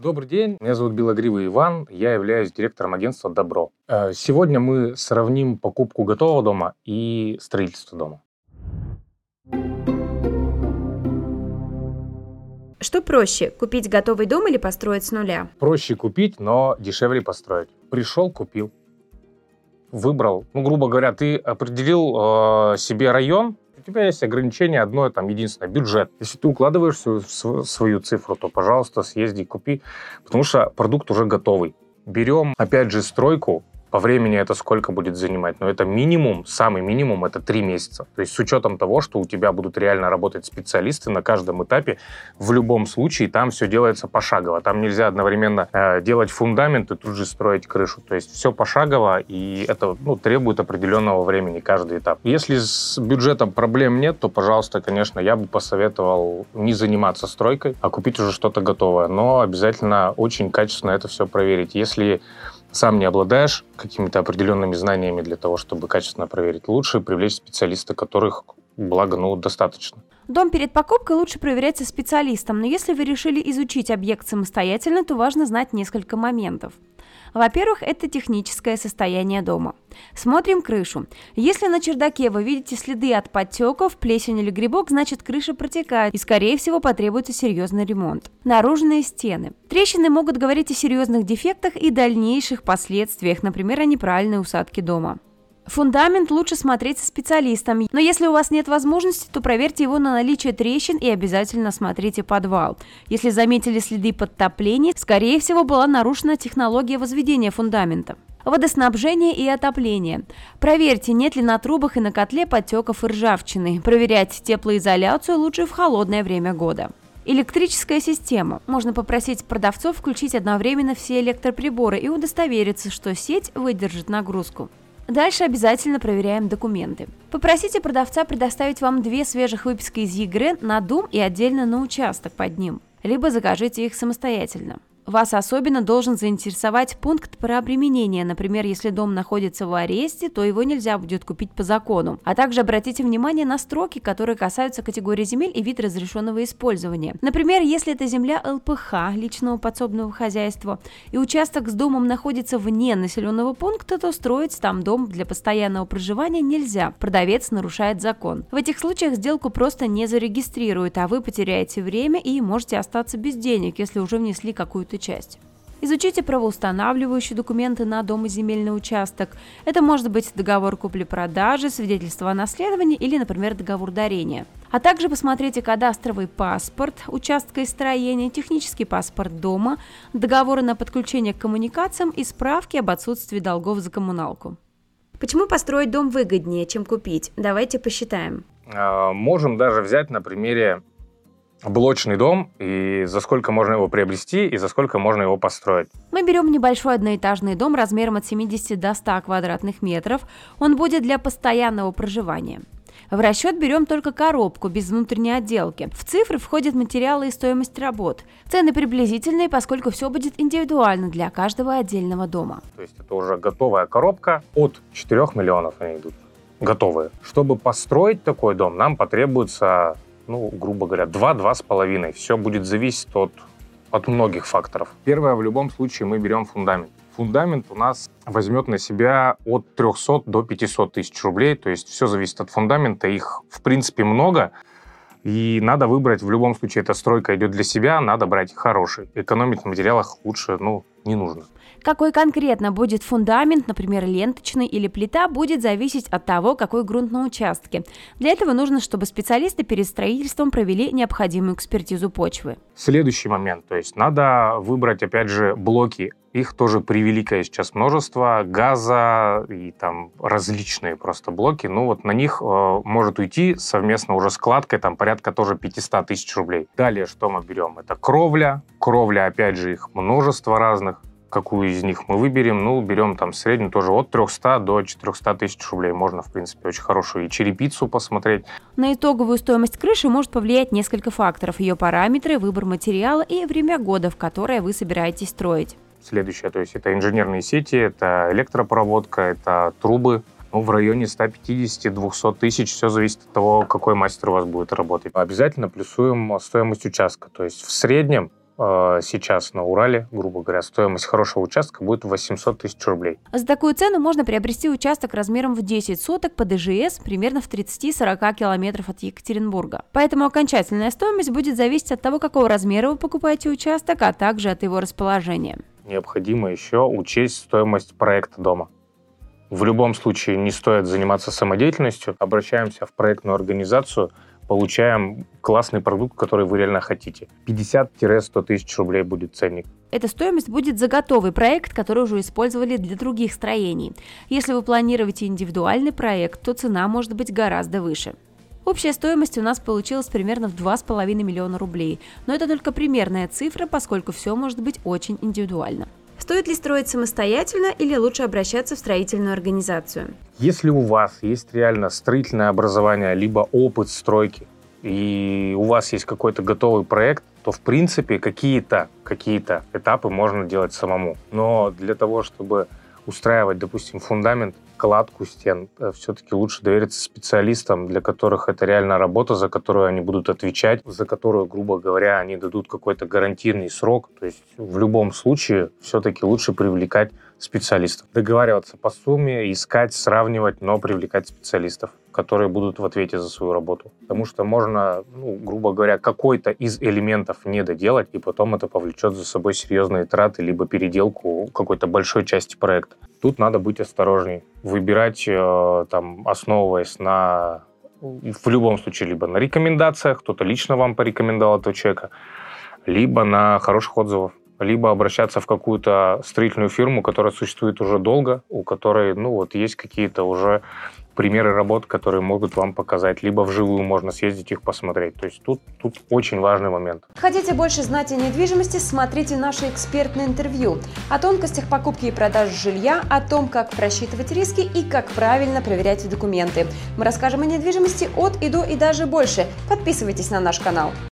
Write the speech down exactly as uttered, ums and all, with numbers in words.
Добрый день, меня зовут Белогривый Иван, я являюсь директором агентства «Добро». Сегодня мы сравним покупку готового дома и строительство дома. Что проще, купить готовый дом или построить с нуля? Проще купить, но дешевле построить. Пришел, купил, выбрал. Ну, грубо говоря, ты определил э, себе район, у тебя есть ограничение одно, там, единственное, бюджет. Если ты укладываешь свою, свою цифру, то, пожалуйста, съезди, купи, потому что продукт уже готовый. Берем, опять же, стройку, по времени это сколько будет занимать, но это минимум, самый минимум, это три месяца. То есть с учетом того, что у тебя будут реально работать специалисты на каждом этапе, в любом случае там все делается пошагово. Там нельзя одновременно э, делать фундамент и тут же строить крышу. То есть все пошагово, и это ну, требует определенного времени, каждый этап. Если с бюджетом проблем нет, то, пожалуйста, конечно, я бы посоветовал не заниматься стройкой, а купить уже что-то готовое. Но обязательно очень качественно это все проверить. Если сам не обладаешь какими-то определенными знаниями для того, чтобы качественно проверить, лучше привлечь специалиста, которых, благо, ну, достаточно. Дом перед покупкой лучше проверять со специалистом, но если вы решили изучить объект самостоятельно, то важно знать несколько моментов. Во-первых, это техническое состояние дома. Смотрим крышу. Если на чердаке вы видите следы от подтеков, плесень или грибок, значит крыша протекает и, скорее всего, потребуется серьезный ремонт. Наружные стены. Трещины могут говорить о серьезных дефектах и дальнейших последствиях, например, о неправильной усадке дома. Фундамент лучше смотреть со специалистом, но если у вас нет возможности, то проверьте его на наличие трещин и обязательно смотрите подвал. Если заметили следы подтопления, скорее всего, была нарушена технология возведения фундамента. Водоснабжение и отопление. Проверьте, нет ли на трубах и на котле подтеков и ржавчины. Проверять теплоизоляцию лучше в холодное время года. Электрическая система. Можно попросить продавцов включить одновременно все электроприборы и удостовериться, что сеть выдержит нагрузку. Дальше обязательно проверяем документы. Попросите продавца предоставить вам две свежих выписки из ЕГРН на дом и отдельно на участок под ним, либо закажите их самостоятельно. Вас особенно должен заинтересовать пункт про обременение. Например, если дом находится в аренде, то его нельзя будет купить по закону. А также обратите внимание на строки, которые касаются категории земель и вид разрешенного использования. Например, если это земля эл пэ ха, личного подсобного хозяйства, и участок с домом находится вне населенного пункта, то строить там дом для постоянного проживания нельзя. Продавец нарушает закон. В этих случаях сделку просто не зарегистрируют, а вы потеряете время и можете остаться без денег, если уже внесли какую-то часть. Изучите правоустанавливающие документы на дом и земельный участок. Это может быть договор купли-продажи, свидетельство о наследовании или, например, договор дарения. А также посмотрите кадастровый паспорт участка и строения, технический паспорт дома, договоры на подключение к коммуникациям и справки об отсутствии долгов за коммуналку. Почему построить дом выгоднее, чем купить? Давайте посчитаем. Можем даже взять на примере блочный дом, и за сколько можно его приобрести, и за сколько можно его построить. Мы берем небольшой одноэтажный дом размером от семидесяти до ста квадратных метров. Он будет для постоянного проживания. В расчет берем только коробку, без внутренней отделки. В цифры входят материалы и стоимость работ. Цены приблизительные, поскольку все будет индивидуально для каждого отдельного дома. То есть это уже готовая коробка, от четырёх миллионов они идут, готовые. Чтобы построить такой дом, нам потребуется, ну, грубо говоря, два-два с половиной. Все будет зависеть от, от многих факторов. Первое, в любом случае, мы берем фундамент. Фундамент у нас возьмет на себя от трёхсот до пятисот тысяч рублей. То есть все зависит от фундамента. Их, в принципе, много. И надо выбрать, в любом случае, эта стройка идет для себя, надо брать хороший. Экономить на материалах лучше, ну, не нужно. Какой конкретно будет фундамент, например, ленточный или плита, будет зависеть от того, какой грунт на участке. Для этого нужно, чтобы специалисты перед строительством провели необходимую экспертизу почвы. Следующий момент, то есть надо выбрать, опять же, блоки. Их тоже превеликое сейчас множество, газа и там различные просто блоки. Ну вот на них э, может уйти совместно уже с кладкой там порядка тоже пятисот тысяч рублей. Далее что мы берем? Это кровля. Кровля, опять же, их множество разных. Какую из них мы выберем? Ну, берем там среднюю тоже от трёхсот до четырёхсот тысяч рублей. Можно, в принципе, очень хорошую и черепицу посмотреть. На итоговую стоимость крыши может повлиять несколько факторов. Ее параметры, выбор материала и время года, в которое вы собираетесь строить. Следующее, то есть это инженерные сети, это электропроводка, это трубы. Ну, в районе ста пятидесяти - двухсот тысяч, все зависит от того, какой мастер у вас будет работать. Обязательно плюсуем стоимость участка, то есть в среднем сейчас на Урале, грубо говоря, стоимость хорошего участка будет восемьсот тысяч рублей. За такую цену можно приобрести участок размером в десять соток по ДЖС примерно в тридцать-сорок километров от Екатеринбурга. Поэтому окончательная стоимость будет зависеть от того, какого размера вы покупаете участок, а также от его расположения. Необходимо еще учесть стоимость проекта дома. В любом случае не стоит заниматься самодеятельностью. Обращаемся в проектную организацию, получаем классный продукт, который вы реально хотите. пятьдесят-сто тысяч рублей будет ценник. Эта стоимость будет за готовый проект, который уже использовали для других строений. Если вы планируете индивидуальный проект, то цена может быть гораздо выше. Общая стоимость у нас получилась примерно в два с половиной миллиона рублей. Но это только примерная цифра, поскольку все может быть очень индивидуально. Стоит ли строить самостоятельно или лучше обращаться в строительную организацию? Если у вас есть реально строительное образование, либо опыт стройки, и у вас есть какой-то готовый проект, то, в принципе, какие-то, какие-то этапы можно делать самому. Но для того, чтобы устраивать, допустим, фундамент, кладку стен, все-таки лучше довериться специалистам, для которых это реально работа, за которую они будут отвечать, за которую, грубо говоря, они дадут какой-то гарантийный срок. То есть в любом случае все-таки лучше привлекать специалистов. Договариваться по сумме, искать, сравнивать, но привлекать специалистов, которые будут в ответе за свою работу. Потому что можно, ну, грубо говоря, какой-то из элементов не доделать, и потом это повлечет за собой серьезные траты, либо переделку какой-то большой части проекта. Тут надо быть осторожней. Выбирать, там, основываясь на, в любом случае, либо на рекомендациях, кто-то лично вам порекомендовал этого человека, либо на хороших отзывах, либо обращаться в какую-то строительную фирму, которая существует уже долго, у которой, ну, вот есть какие-то уже примеры работ, которые могут вам показать, либо вживую можно съездить их посмотреть. То есть тут, тут очень важный момент. Хотите больше знать о недвижимости? Смотрите наше экспертное интервью о тонкостях покупки и продажи жилья, о том, как просчитывать риски и как правильно проверять документы. Мы расскажем о недвижимости от и до и даже больше. Подписывайтесь на наш канал.